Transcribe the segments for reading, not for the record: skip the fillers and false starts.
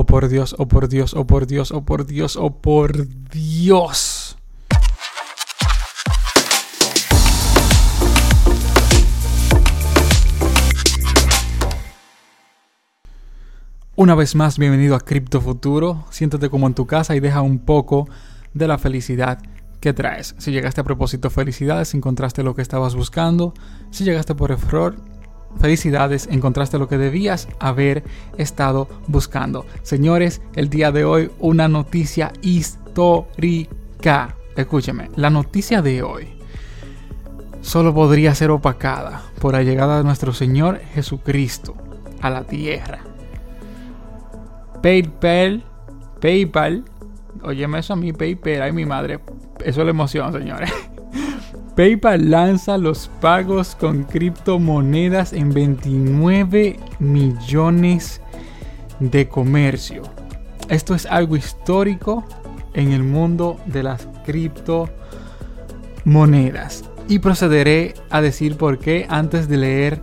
Oh por Dios, oh por Dios, oh por Dios, oh por Dios, oh por Dios. Una vez más, bienvenido a Cripto Futuro. Siéntate como en tu casa y deja un poco de la felicidad que traes. Si llegaste a propósito, felicidades, encontraste lo que estabas buscando. Si llegaste por error, felicidades, encontraste lo que debías haber estado buscando. Señores, el día de hoy una noticia histórica. Escúcheme, la noticia de hoy solo podría ser opacada por la llegada de nuestro Señor Jesucristo a la tierra. PayPal, óyeme eso a mí, PayPal, ay mi madre, eso le emociona, señores. PayPal lanza los pagos con criptomonedas en 29 millones de comercio. Esto es algo histórico en el mundo de las criptomonedas. Y procederé a decir por qué antes de leer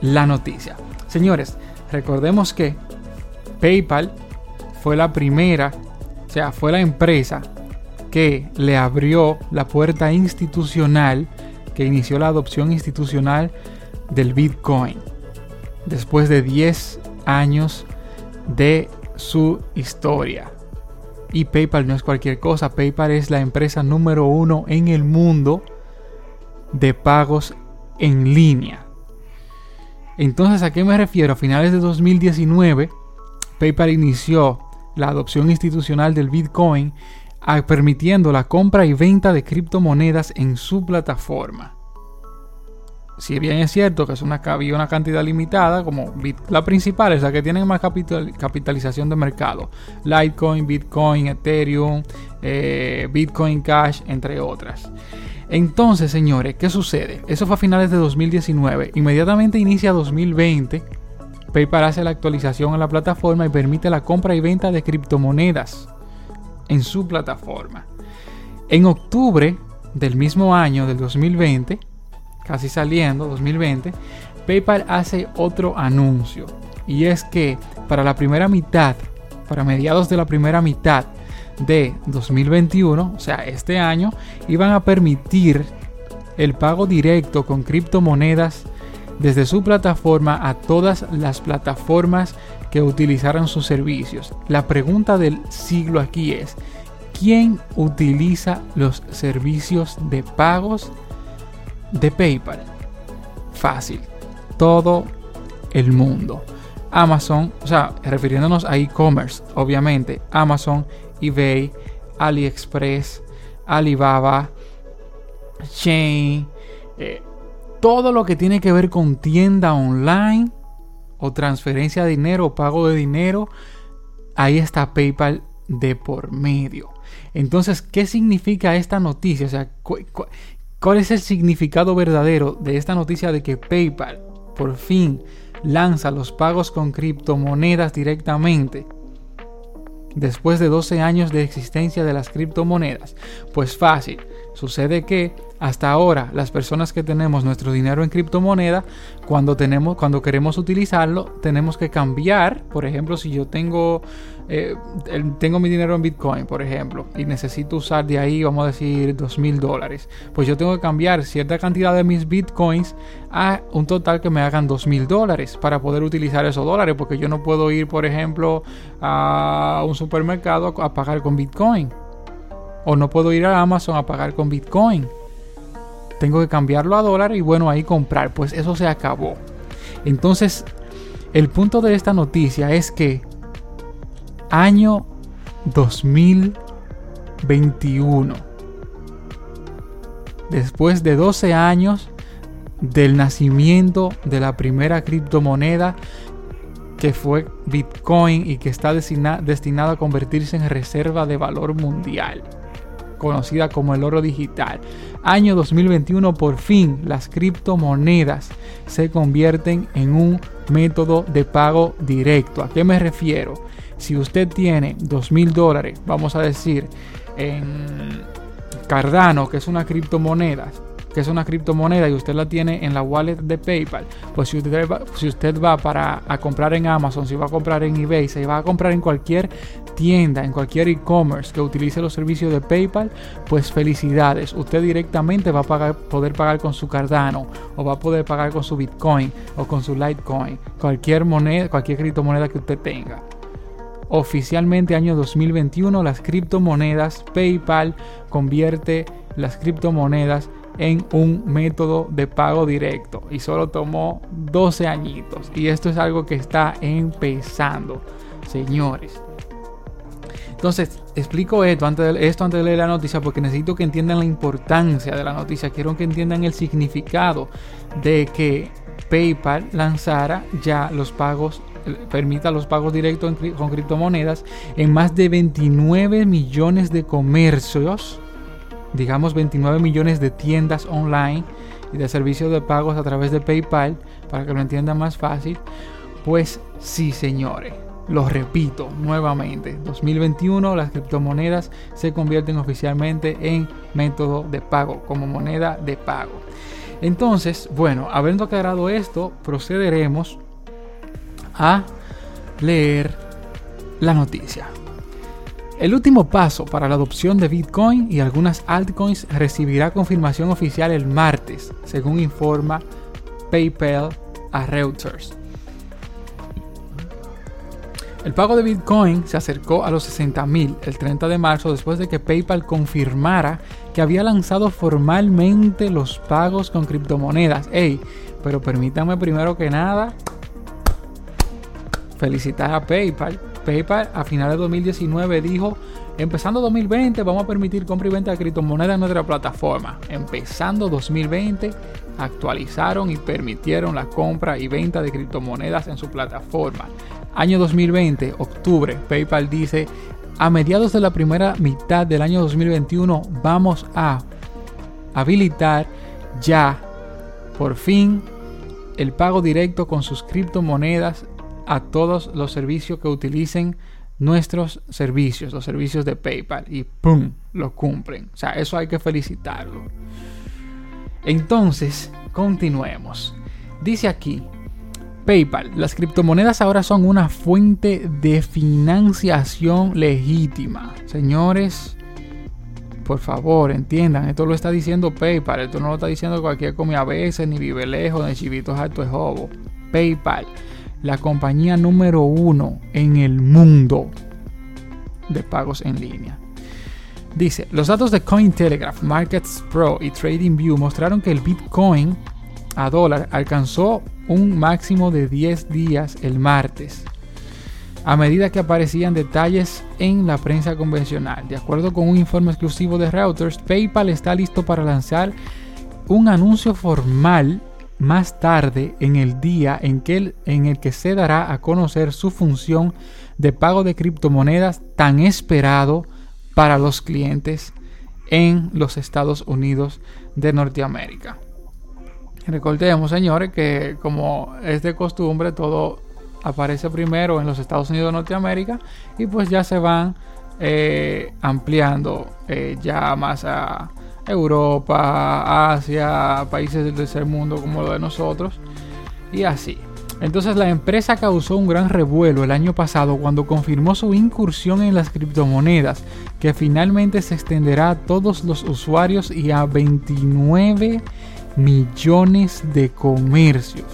la noticia. Señores, recordemos que PayPal fue la primera, o sea, fue la empresa que le abrió la puerta institucional, que inició la adopción institucional del Bitcoin después de 10 años de su historia. Y PayPal no es cualquier cosa. PayPal es la empresa número 1 en el mundo de pagos en línea. Entonces, ¿a qué me refiero? A finales de 2019, PayPal inició la adopción institucional del Bitcoin, permitiendo la compra y venta de criptomonedas en su plataforma. Si bien es cierto que es una cantidad limitada, como la principal es la que tiene más capitalización de mercado, Litecoin, Bitcoin, Ethereum, Bitcoin Cash, entre otras. Entonces, señores, ¿qué sucede? Eso fue a finales de 2019. Inmediatamente inicia 2020. PayPal hace la actualización a la plataforma y permite la compra y venta de criptomonedas en su plataforma. En octubre del mismo año, del 2020, casi saliendo 2020, PayPal hace otro anuncio, y es que para mediados de la primera mitad de 2021, o sea este año, iban a permitir el pago directo con criptomonedas desde su plataforma a todas las plataformas que utilizaran sus servicios. La pregunta del siglo aquí es: ¿quién utiliza los servicios de pagos de PayPal? Fácil, todo el mundo. Amazon, o sea, refiriéndonos a e-commerce, obviamente, Amazon, eBay, AliExpress, Alibaba, Chain, todo lo que tiene que ver con tienda online o transferencia de dinero o pago de dinero, ahí está PayPal de por medio. Entonces, ¿qué significa esta noticia? O sea, ¿cuál es el significado verdadero de esta noticia de que PayPal por fin lanza los pagos con criptomonedas directamente después de 12 años de existencia de las criptomonedas? Pues fácil, sucede que hasta ahora las personas que tenemos nuestro dinero en criptomoneda, cuando queremos utilizarlo, tenemos que cambiar. Por ejemplo, si yo tengo mi dinero en Bitcoin, por ejemplo, y necesito usar de ahí, vamos a decir, $2,000, pues yo tengo que cambiar cierta cantidad de mis Bitcoins a un total que me hagan $2,000 para poder utilizar esos dólares, porque yo no puedo ir, por ejemplo, a un supermercado a pagar con Bitcoin, o no puedo ir a Amazon a pagar con Bitcoin. Tengo que cambiarlo a dólar y bueno, ahí comprar. Pues eso se acabó. Entonces, el punto de esta noticia es que año 2021, después de 12 años del nacimiento de la primera criptomoneda, que fue Bitcoin, y que está destinada a convertirse en reserva de valor mundial, conocida como el oro digital. Año 2021, por fin las criptomonedas se convierten en un método de pago directo. ¿A qué me refiero? Si usted tiene $2,000, vamos a decir, en Cardano, que es una criptomoneda, que es una criptomoneda y usted la tiene en la wallet de PayPal, pues si usted va a comprar en Amazon, si va a comprar en eBay, si va a comprar en cualquier tienda, en cualquier e-commerce que utilice los servicios de PayPal, pues felicidades, usted directamente va a poder pagar con su Cardano, o va a poder pagar con su Bitcoin o con su Litecoin, cualquier criptomoneda que usted tenga. Oficialmente, año 2021, las criptomonedas, PayPal convierte las criptomonedas en un método de pago directo, y solo tomó 12 añitos, y esto es algo que está empezando, señores. Entonces, explico esto antes de leer la noticia, porque necesito que entiendan la importancia de la noticia. Quiero que entiendan el significado de que PayPal lanzara ya los pagos, permita los pagos directos con criptomonedas en más de 29 millones de comercios, digamos 29 millones de tiendas online y de servicios de pagos a través de PayPal, para que lo entiendan más fácil. Pues sí, señores, lo repito nuevamente, 2021 las criptomonedas se convierten oficialmente en método de pago, como moneda de pago. Entonces, bueno, habiendo aclarado esto, procederemos a leer la noticia. El último paso para la adopción de Bitcoin y algunas altcoins recibirá confirmación oficial el martes, según informa PayPal a Reuters. El pago de Bitcoin se acercó a los 60.000 el 30 de marzo, después de que PayPal confirmara que había lanzado formalmente los pagos con criptomonedas. Pero permítanme primero que nada felicitar a PayPal. PayPal a finales de 2019 dijo: empezando 2020 vamos a permitir compra y venta de criptomonedas en nuestra plataforma. Empezando 2020 actualizaron y permitieron la compra y venta de criptomonedas en su plataforma. Año 2020, octubre, PayPal dice: a mediados de la primera mitad del año 2021 vamos a habilitar ya por fin el pago directo con sus criptomonedas a todos los servicios que utilicen nuestros servicios, los servicios de PayPal, y ¡pum!, lo cumplen. O sea, eso hay que felicitarlo. Entonces, continuemos. Dice aquí, PayPal, las criptomonedas ahora son una fuente de financiación legítima. Señores, por favor, entiendan, esto lo está diciendo PayPal, esto no lo está diciendo cualquier comida a veces, ni vive lejos, ni chivitos alto de jobo. PayPal, la compañía número 1 en el mundo de pagos en línea. Dice, los datos de Cointelegraph, Markets Pro y TradingView mostraron que el Bitcoin a dólar alcanzó un máximo de 10 días el martes, a medida que aparecían detalles en la prensa convencional. De acuerdo con un informe exclusivo de Reuters, PayPal está listo para lanzar un anuncio formal más tarde en el día en el que se dará a conocer su función de pago de criptomonedas tan esperado para los clientes en los Estados Unidos de Norteamérica. Recordemos, señores, que como es de costumbre, todo aparece primero en los Estados Unidos de Norteamérica, y pues ya se van ampliando ya más a Europa, Asia, países del tercer mundo como lo de nosotros, y así. Entonces, la empresa causó un gran revuelo el año pasado cuando confirmó su incursión en las criptomonedas, que finalmente se extenderá a todos los usuarios y a 29 millones de comercios.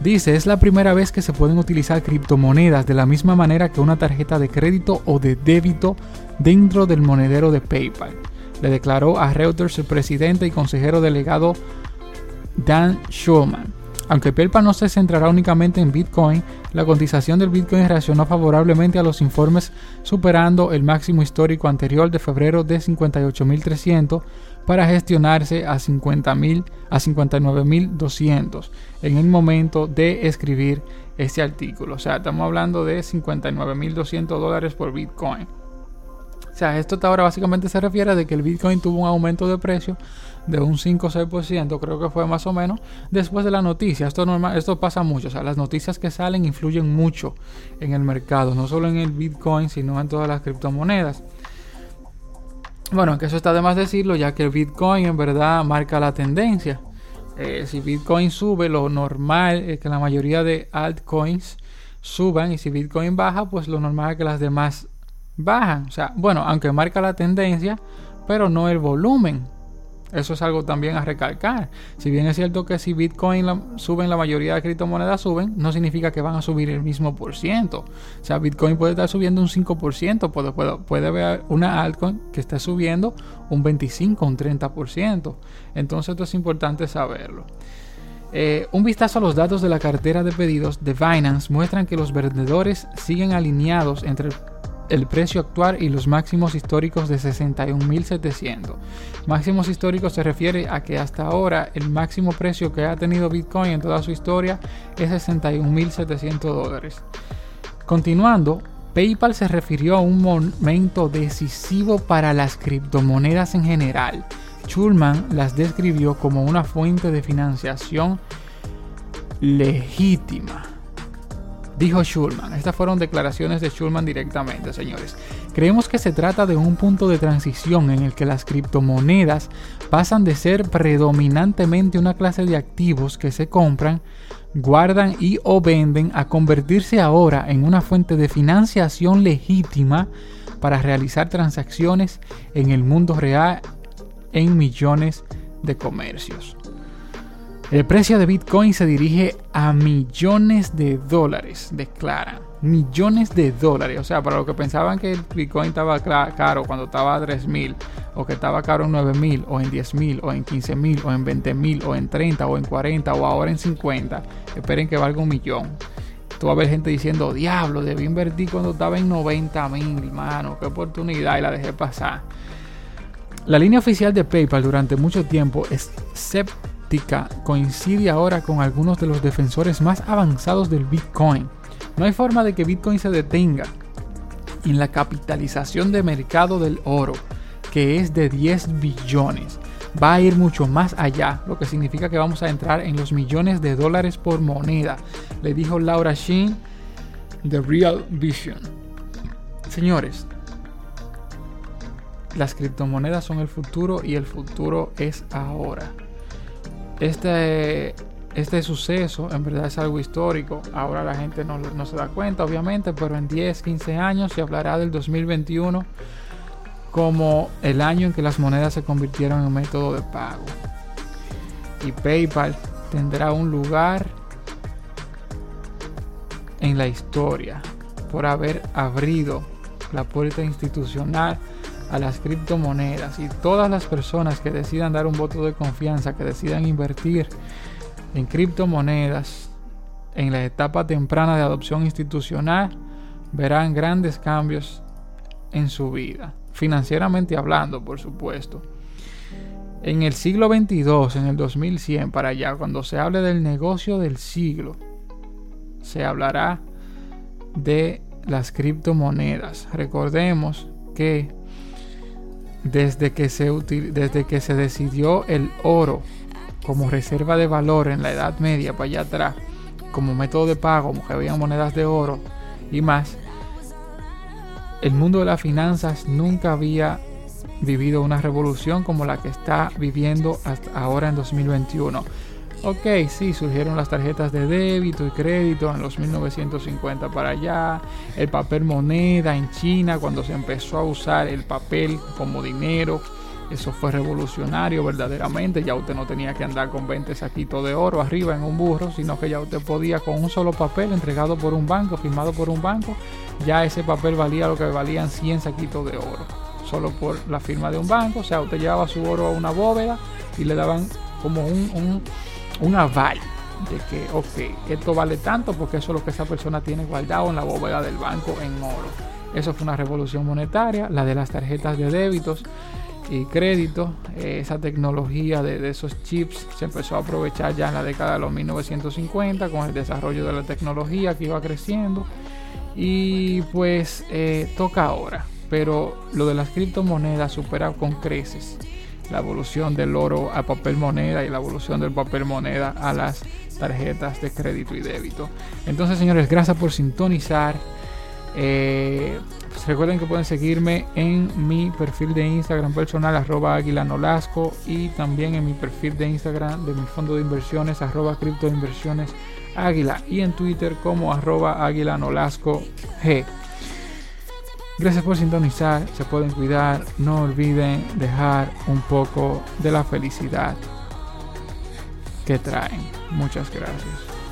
Dice, es la primera vez que se pueden utilizar criptomonedas de la misma manera que una tarjeta de crédito o de débito dentro del monedero de PayPal, le declaró a Reuters el presidente y consejero delegado Dan Schulman. Aunque PayPal no se centrará únicamente en Bitcoin, la cotización del Bitcoin reaccionó favorablemente a los informes, superando el máximo histórico anterior de febrero de 58.300 para gestionarse a 59.200 en el momento de escribir este artículo. O sea, estamos hablando de $59,200 por Bitcoin. O sea, esto hasta ahora básicamente se refiere de que el Bitcoin tuvo un aumento de precio de un 5 o 6%, creo que fue más o menos, después de la noticia. Esto pasa mucho, o sea, las noticias que salen influyen mucho en el mercado, no solo en el Bitcoin, sino en todas las criptomonedas. Bueno, que eso está de más decirlo, ya que el Bitcoin en verdad marca la tendencia. Si Bitcoin sube, lo normal es que la mayoría de altcoins suban, y si Bitcoin baja, pues lo normal es que las demás bajan. O sea, bueno, aunque marca la tendencia, pero no el volumen. Eso es algo también a recalcar. Si bien es cierto que si Bitcoin suben, la mayoría de criptomonedas suben, no significa que van a subir el mismo por ciento. O sea, Bitcoin puede estar subiendo un 5%, puede haber una altcoin que esté subiendo un 25, un 30%. Entonces esto es importante saberlo. Un vistazo a los datos de la cartera de pedidos de Binance muestran que los vendedores siguen alineados entre el precio actual y los máximos históricos de 61.700. Máximos históricos se refiere a que hasta ahora el máximo precio que ha tenido Bitcoin en toda su historia es $61,700. Continuando, PayPal se refirió a un momento decisivo para las criptomonedas en general. Schulman las describió como una fuente de financiación legítima. Dijo Schulman. Estas fueron declaraciones de Schulman directamente, señores. Creemos que se trata de un punto de transición en el que las criptomonedas pasan de ser predominantemente una clase de activos que se compran, guardan y o venden a convertirse ahora en una fuente de financiación legítima para realizar transacciones en el mundo real en millones de comercios. El precio de Bitcoin se dirige a millones de dólares, declaran. Millones de dólares. O sea, para los que pensaban que el Bitcoin estaba caro cuando estaba a 3.000, o que estaba caro en 9.000, o en 10.000, o en 15.000, o en 20.000, o en 30, o en 40, o ahora en 50, esperen que valga $1,000,000. Tú vas a ver gente diciendo, diablo, debí invertir cuando estaba en 90.000, mano, qué oportunidad, y la dejé pasar. La línea oficial de PayPal durante mucho tiempo es coincide ahora con algunos de los defensores más avanzados del Bitcoin. No hay forma de que Bitcoin se detenga en la capitalización de mercado del oro, que es de 10 billones. Va a ir mucho más allá, lo que significa que vamos a entrar en los millones de dólares por moneda, le dijo Laura Sheen, The Real Vision. Señores, las criptomonedas son el futuro y el futuro es ahora. Este suceso en verdad es algo histórico. Ahora la gente no se da cuenta, obviamente, pero en 10, 15 años se hablará del 2021 como el año en que las monedas se convirtieron en un método de pago. Y PayPal tendrá un lugar en la historia por haber abierto la puerta institucional a las criptomonedas, y todas las personas que decidan dar un voto de confianza, que decidan invertir en criptomonedas en la etapa temprana de adopción institucional, verán grandes cambios en su vida, financieramente hablando, por supuesto. En el siglo XXII, en el 2100 para allá, cuando se hable del negocio del siglo, se hablará de las criptomonedas. Recordemos que desde que se decidió el oro como reserva de valor en la Edad Media para allá atrás, como método de pago, como que había monedas de oro y más, el mundo de las finanzas nunca había vivido una revolución como la que está viviendo hasta ahora en 2021. Ok, sí, surgieron las tarjetas de débito y crédito en los 1950 para allá, el papel moneda en China, cuando se empezó a usar el papel como dinero, eso fue revolucionario verdaderamente. Ya usted no tenía que andar con 20 saquitos de oro arriba en un burro, sino que ya usted podía con un solo papel entregado por un banco, firmado por un banco, ya ese papel valía lo que valían 100 saquitos de oro, solo por la firma de un banco. O sea, usted llevaba su oro a una bóveda y le daban como un aval de que, ok, esto vale tanto porque eso es lo que esa persona tiene guardado en la bóveda del banco en oro. Eso fue una revolución monetaria, la de las tarjetas de débitos y créditos. Esa tecnología de esos chips se empezó a aprovechar ya en la década de los 1950 con el desarrollo de la tecnología que iba creciendo, y pues toca ahora. Pero lo de las criptomonedas supera con creces la evolución del oro a papel moneda y la evolución del papel moneda a las tarjetas de crédito y débito. Entonces, señores, gracias por sintonizar. más. Recuerden que pueden seguirme en mi perfil de Instagram personal @AguilaNolasco y también en mi perfil de Instagram de mi fondo de inversiones @criptoinversioneságuila y en Twitter como @AguilaNolascoG. Gracias por sintonizar, se pueden cuidar, no olviden dejar un poco de la felicidad que traen. Muchas gracias.